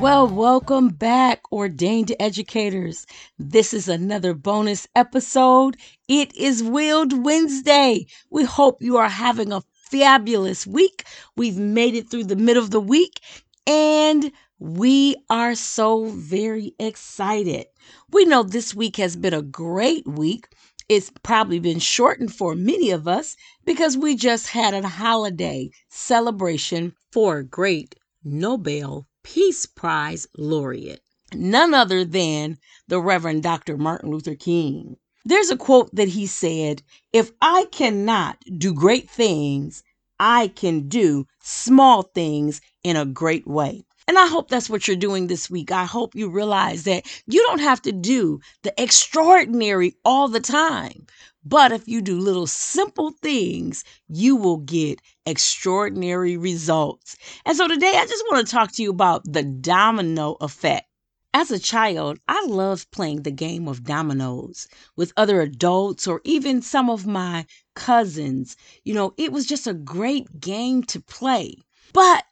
Well, welcome back, ordained educators. This is another bonus episode. It is Willed Wednesday. We hope you are having a fabulous week. We've made it through the middle of the week, and we are so very excited. We know this week has been a great week. It's probably been shortened for many of us because we just had a holiday celebration for a great Nobel Peace Prize laureate, none other than the Reverend Dr. Martin Luther King. There's a quote that he said, "If I cannot do great things, I can do small things in a great way." And I hope that's what you're doing this week. I hope you realize that you don't have to do the extraordinary all the time. But if you do little simple things, you will get extraordinary results. And so today, I just want to talk to you about the domino effect. As a child, I loved playing the game of dominoes with other adults or even some of my cousins. You know, it was just a great game to play. But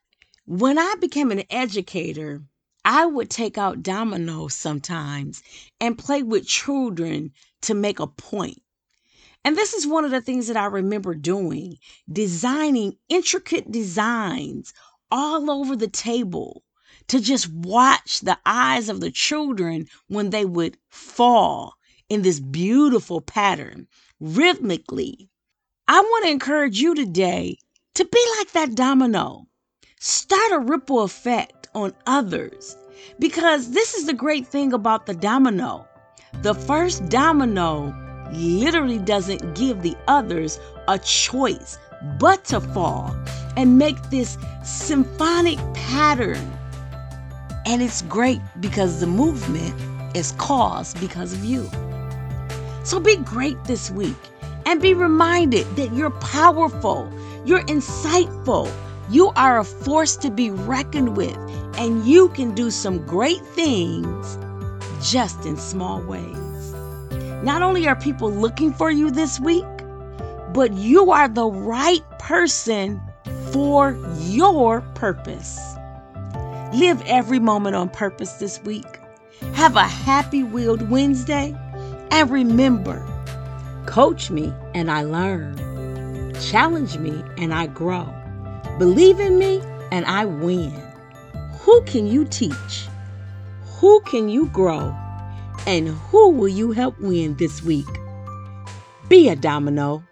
when I became an educator, I would take out dominoes sometimes and play with children to make a point. And this is one of the things that I remember doing, designing intricate designs all over the table to just watch the eyes of the children when they would fall in this beautiful pattern rhythmically. I want to encourage you today to be like that domino. Start a ripple effect on others, because this is the great thing about the domino. The first domino literally doesn't give the others a choice but to fall and make this symphonic pattern. And it's great because the movement is caused because of you. So be great this week and be reminded that you're powerful, you're insightful, you are a force to be reckoned with, and you can do some great things just in small ways. Not only are people looking for you this week, but you are the right person for your purpose. Live every moment on purpose this week. Have a happy Willed Wednesday. And remember, coach me and I learn. Challenge me and I grow. Believe in me and I win. Who can you teach? Who can you grow? And who will you help win this week? Be a domino.